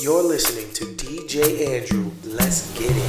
You're listening to DJ Andrew. Let's get it.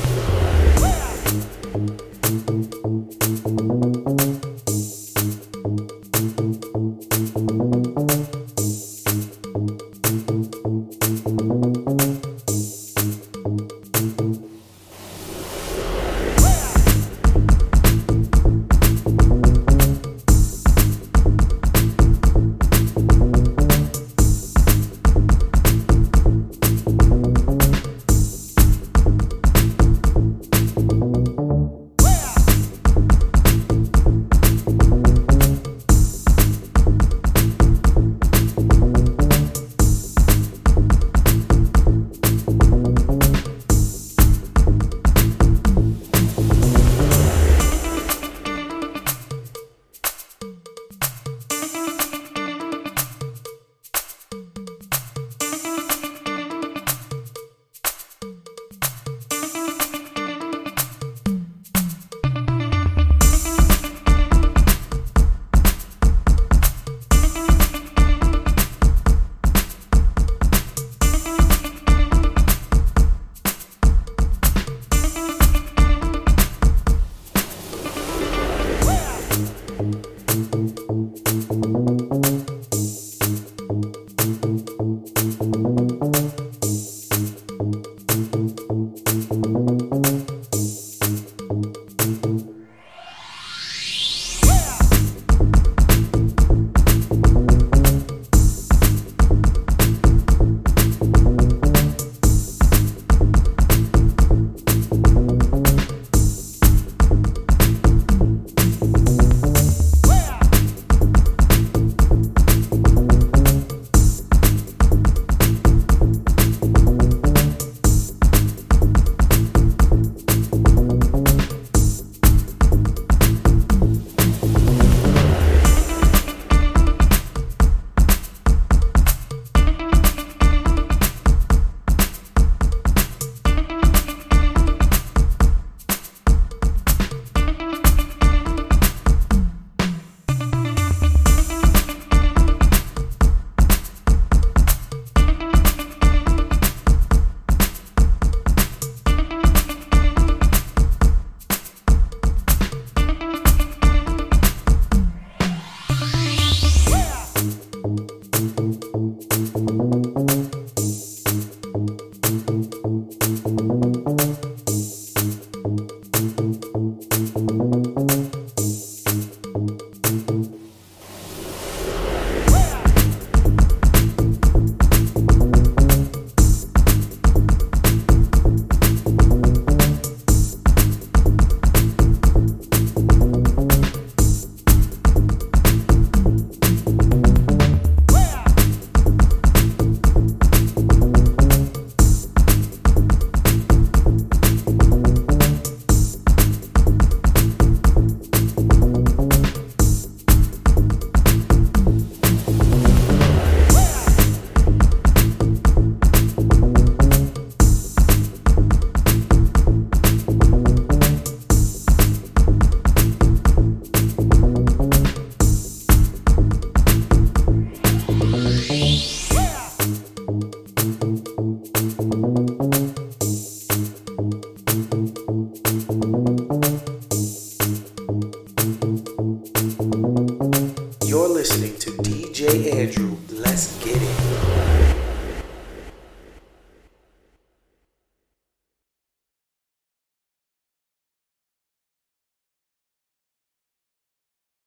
You're listening to DJ Andrew. Let's get it.